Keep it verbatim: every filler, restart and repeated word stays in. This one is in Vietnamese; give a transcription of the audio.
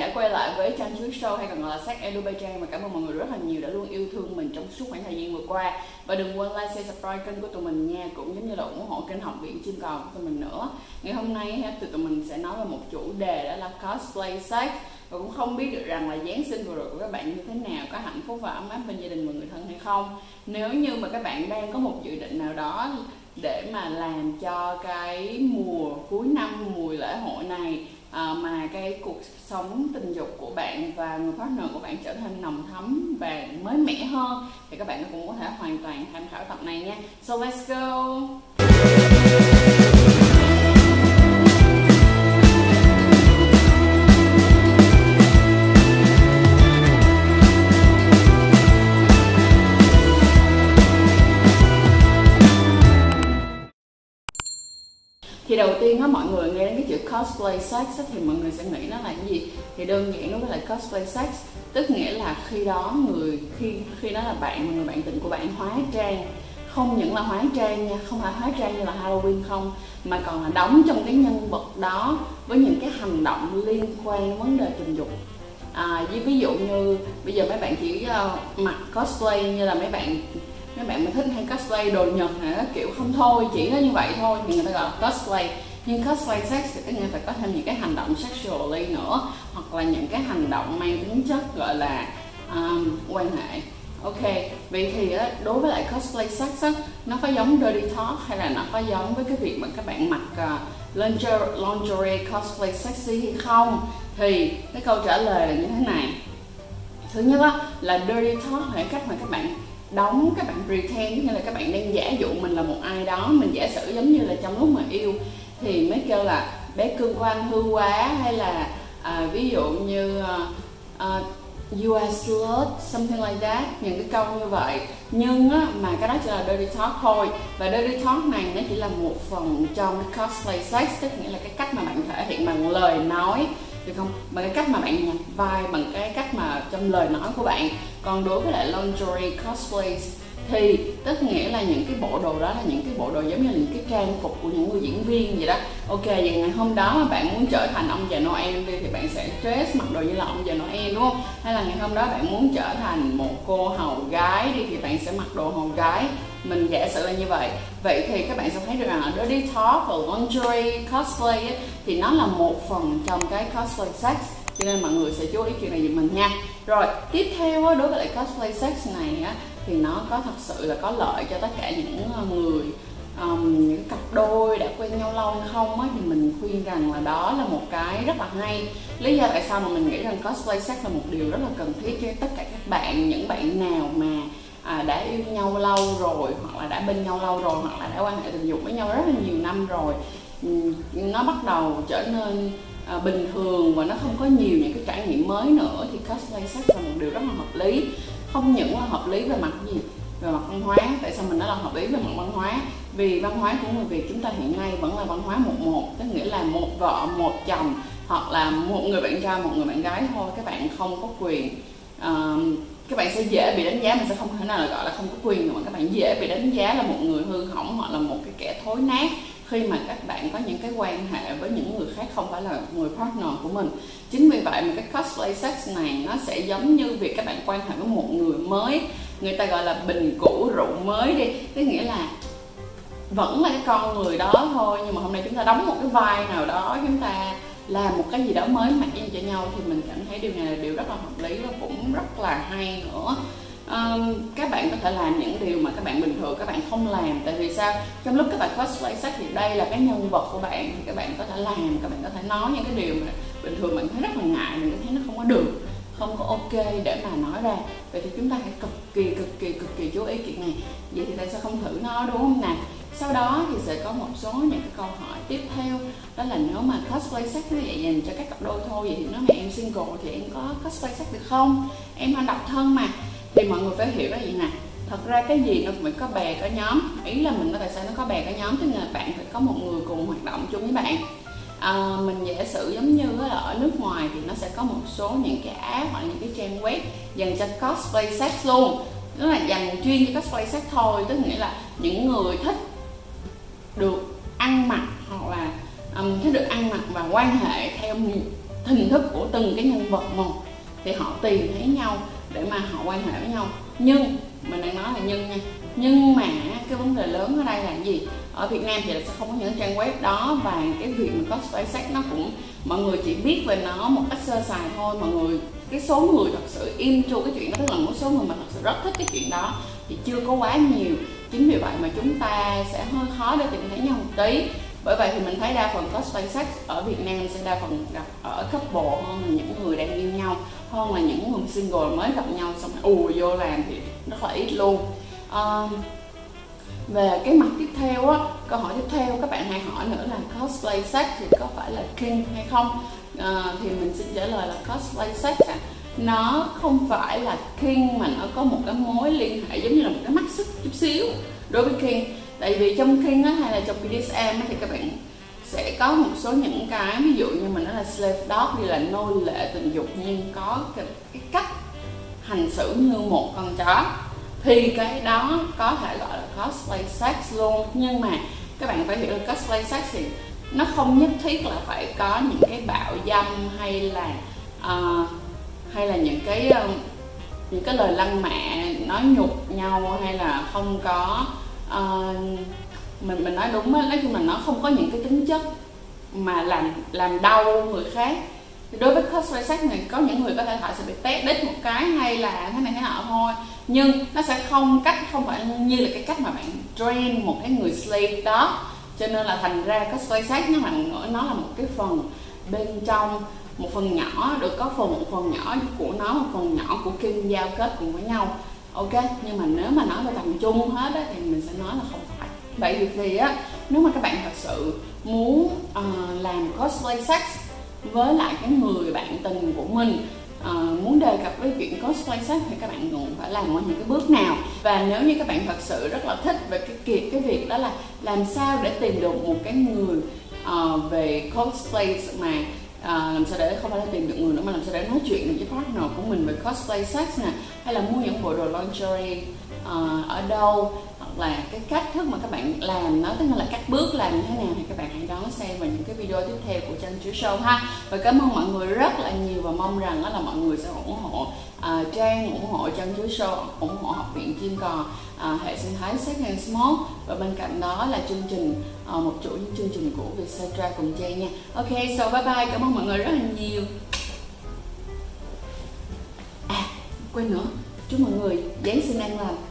đã quay lại với Trang Chuỗi Show hay còn gọi là Sách Edu by Trang, và cảm ơn mọi người rất là nhiều đã luôn yêu thương mình trong suốt khoảng thời gian vừa qua. Và đừng quên like, share, subscribe kênh của tụi mình nha, cũng giống như là ủng hộ kênh Học viện Chiên Cò của tụi mình nữa. Ngày hôm nay thì tụi mình sẽ nói về một chủ đề đó là cosplay sex. Và cũng không biết được rằng là Giáng sinh vừa rồi của các bạn như thế nào, có hạnh phúc và ấm áp bên gia đình và người thân hay không. Nếu như mà các bạn đang có một dự định nào đó để mà làm cho cái mùa cuối năm, mùa lễ hội này à, mà cái cuộc sống tình dục của bạn và người partner của bạn trở thành nồng thắm và mới mẻ hơn, thì các bạn cũng có thể hoàn toàn tham khảo tập này nha. So let's go! Thì đầu tiên á, mọi người nghe đến cái chữ cosplay sex á, thì mọi người sẽ nghĩ nó là cái gì? Thì đơn giản đối với lại cosplay sex, tức nghĩa là khi đó người khi khi đó là bạn và người bạn tình của bạn hóa trang, không những là hóa trang nha, không phải hóa trang như là Halloween không, mà còn là đóng trong cái nhân vật đó với những cái hành động liên quan vấn đề tình dục. À, ví dụ như bây giờ mấy bạn chỉ uh, mặc cosplay như là mấy bạn mấy bạn mà thích hay cosplay đồ Nhật hả, kiểu không thôi, chỉ có như vậy thôi thì người ta gọi là cosplay. Nhưng cosplay sex thì các người phải có thêm những cái hành động sexually nữa, hoặc là những cái hành động mang tính chất gọi là um, quan hệ. Ok, vậy thì đối với lại cosplay sex á, nó có giống dirty talk hay là nó có giống với cái việc mà các bạn mặc uh, lingerie, lingerie cosplay sexy hay không? Thì cái câu trả lời là như thế này. Thứ nhất á, là dirty talk là cách mà các bạn đóng, các bạn pretend, nghĩa là các bạn đang giả dụ mình là một ai đó, mình giả sử giống như là trong lúc mà yêu thì mới kêu là bé cưng của anh hư quá, hay là à, ví dụ như uh, uh, you are slut, something like that, những cái câu như vậy. Nhưng á, mà cái đó chỉ là dirty talk thôi, và dirty talk này nó chỉ là một phần trong cosplay sex, tức nghĩa là cái cách mà bạn thể hiện bằng lời nói, được không? Bằng cái cách mà bạn nhập vai, bằng cái cách mà trong lời nói của bạn. Còn đối với lại lingerie cosplay thì tức nghĩa là những cái bộ đồ đó là những cái bộ đồ giống như là những cái trang phục của những người diễn viên vậy đó. Ok, vậy ngày hôm đó mà bạn muốn trở thành ông già Noel đi, thì bạn sẽ dress mặc đồ như là ông già Noel, đúng không? Hay là ngày hôm đó bạn muốn trở thành một cô hầu gái đi, thì bạn sẽ mặc đồ hầu gái. Mình giả sử là như vậy. Vậy thì các bạn sẽ thấy được rằng là dirty talk và lingerie cosplay ấy, thì nó là một phần trong cái cosplay sex, cho nên mọi người sẽ chú ý chuyện này giùm mình nha. Rồi, tiếp theo đối với lại cosplay sex này á, thì nó có thật sự là có lợi cho tất cả những người, um, những cặp đôi đã quen nhau lâu hay không á, thì mình khuyên rằng là đó là một cái rất là hay. Lý do tại sao mà mình nghĩ rằng cosplay sex là một điều rất là cần thiết cho tất cả các bạn, những bạn nào mà À, đã yêu nhau lâu rồi, hoặc là đã bên nhau lâu rồi, hoặc là đã quan hệ tình dục với nhau rất là nhiều năm rồi, nó bắt đầu trở nên à, bình thường và nó không có nhiều những cái trải nghiệm mới nữa, thì cosplay sex là một điều rất là hợp lý. Không những là hợp lý về mặt gì, về mặt văn hóa. Tại sao mình nói là hợp lý về mặt văn hóa? Vì văn hóa của người Việt chúng ta hiện nay vẫn là văn hóa một một, tức nghĩa là một vợ, một chồng, hoặc là một người bạn trai, một người bạn gái thôi. Các bạn không có quyền uh, các bạn sẽ dễ bị đánh giá, mình sẽ không thể nào là gọi là không có quyền, mà các bạn dễ bị đánh giá là một người hư hỏng hoặc là một cái kẻ thối nát khi mà các bạn có những cái quan hệ với những người khác không phải là người partner của mình. Chính vì vậy mà cái cosplay sex này nó sẽ giống như việc các bạn quan hệ với một người mới, người ta gọi là bình cũ rượu mới đi, tức nghĩa là vẫn là cái con người đó thôi, nhưng mà hôm nay chúng ta đóng một cái vai nào đó, chúng ta làm một cái gì đó mới mẻ cho nhau, thì mình cảm thấy điều này là điều rất là hợp lý và cũng rất là hay nữa. À, các bạn có thể làm những điều mà các bạn bình thường các bạn không làm. Tại vì sao? Trong lúc các bạn cosplay sex thì đây là cái nhân vật của bạn, thì các bạn có thể làm, các bạn có thể nói những cái điều mà bình thường mình thấy rất là ngại, mình thấy nó không có được, không có ok để mà nói ra. Vậy thì chúng ta hãy cực kỳ cực kỳ cực kỳ chú ý chuyện này. Vậy thì tại sao không thử nó, đúng không nào? Sau đó thì sẽ có một số những cái câu hỏi tiếp theo, đó là nếu mà cosplay sex nó vậy dành cho các cặp đôi thôi, vậy thì nếu mà em single thì em có cosplay sex được không? Em đang độc thân mà. Thì mọi người phải hiểu là gì nè, thật ra cái gì nó cũng có bè có nhóm. Ý là mình có, tại sao nó có bè có nhóm, tức là bạn phải có một người cùng hoạt động chung với bạn. À, mình giả sử giống như là ở nước ngoài thì nó sẽ có một số những cái app hoặc những cái trang web dành cho cosplay sex luôn, tức là dành chuyên cho cosplay sex thôi, tức nghĩa là những người thích được ăn mặc hoặc là um, thích được ăn mặc và quan hệ theo hình thức của từng cái nhân vật một thì họ tìm thấy nhau để mà họ quan hệ với nhau. Nhưng mình đang nói là nhưng nha, nhưng mà cái vấn đề lớn ở đây là gì? Ở Việt Nam thì sẽ không có những trang web đó, và cái việc mình có SpaceX nó cũng mọi người chỉ biết về nó một cách sơ sài thôi. Mọi người, cái số người thật sự into cái chuyện đó, tức là một số người mà thật sự rất thích cái chuyện đó thì chưa có quá nhiều. Chính vì vậy mà chúng ta sẽ hơi khó để tìm thấy nhau một tí. Bởi vậy thì mình thấy đa phần có SpaceX ở Việt Nam sẽ đa phần gặp ở couple hơn là những người đang yêu nhau, hơn là những người single mới gặp nhau xong rồi ù vô làm thì rất là ít luôn. À, về cái mặt tiếp theo á, câu hỏi tiếp theo các bạn hay hỏi nữa là cosplay sex thì có phải là king hay không? À, thì mình xin trả lời là cosplay sex à, nó không phải là king mà nó có một cái mối liên hệ giống như là một cái mắt xích chút xíu đối với king. Tại vì trong king á, hay là trong bê đê ét em á, thì các bạn sẽ có một số những cái ví dụ như mình nói là slave dog, như là nô lệ tình dục nhưng có cái, cái cách hành xử như một con chó, thì cái đó có thể gọi là cosplay sex luôn. Nhưng mà các bạn phải hiểu là cosplay sex thì nó không nhất thiết là phải có những cái bạo dâm hay là uh, hay là những cái uh, những cái lời lăng mạ, nói nhục nhau, hay là không có uh, mình mình nói đúng á, nói chung là nó không có những cái tính chất mà làm làm đau người khác. Đối với cosplay sex này có những người có thể họ sẽ bị tét đít một cái hay là thế này thế nọ thôi, nhưng nó sẽ không cách không phải như là cái cách mà bạn train một cái người slave đó. Cho nên là thành ra cosplay sex nó là nó là một cái phần bên trong, một phần nhỏ được có phần một phần nhỏ của nó, một phần nhỏ của king giao kết cùng với nhau, ok. Nhưng mà nếu mà nói về tầm trung hết á, thì mình sẽ nói là không phải. Vậy thì á, nếu mà các bạn thật sự muốn uh, làm cosplay sex với lại cái người bạn tình của mình, à, muốn đề cập với chuyện cosplay sex thì các bạn cũng phải làm ở những cái bước nào. Và nếu như các bạn thật sự rất là thích về cái việc cái việc đó là làm sao để tìm được một cái người uh, về cosplay mà uh, làm sao để không phải là tìm được người nữa mà làm sao để nói chuyện với partner của mình về cosplay sex nè, hay là mua những bộ đồ lingerie uh, ở đâu, hoặc là cái cách thức mà các bạn làm nó, tức là các bước làm như thế nào, thì các bạn hãy đón xem vào những cái video tiếp theo của Trang Chuỗi Show ha. Và cảm ơn mọi người rất là nhiều và mong rằng là mọi người sẽ ủng hộ uh, Trang, ủng hộ Trang Chuỗi Show, ủng hộ Học viện Chiên Cò, uh, hệ sinh thái Second Smoke, và bên cạnh đó là chương trình uh, một chuỗi những chương trình của Việt Satria cùng Trang nha. Ok, so bye bye, cảm ơn mọi người rất là nhiều. À, quên nữa, chúc mọi người Giáng sinh an lành.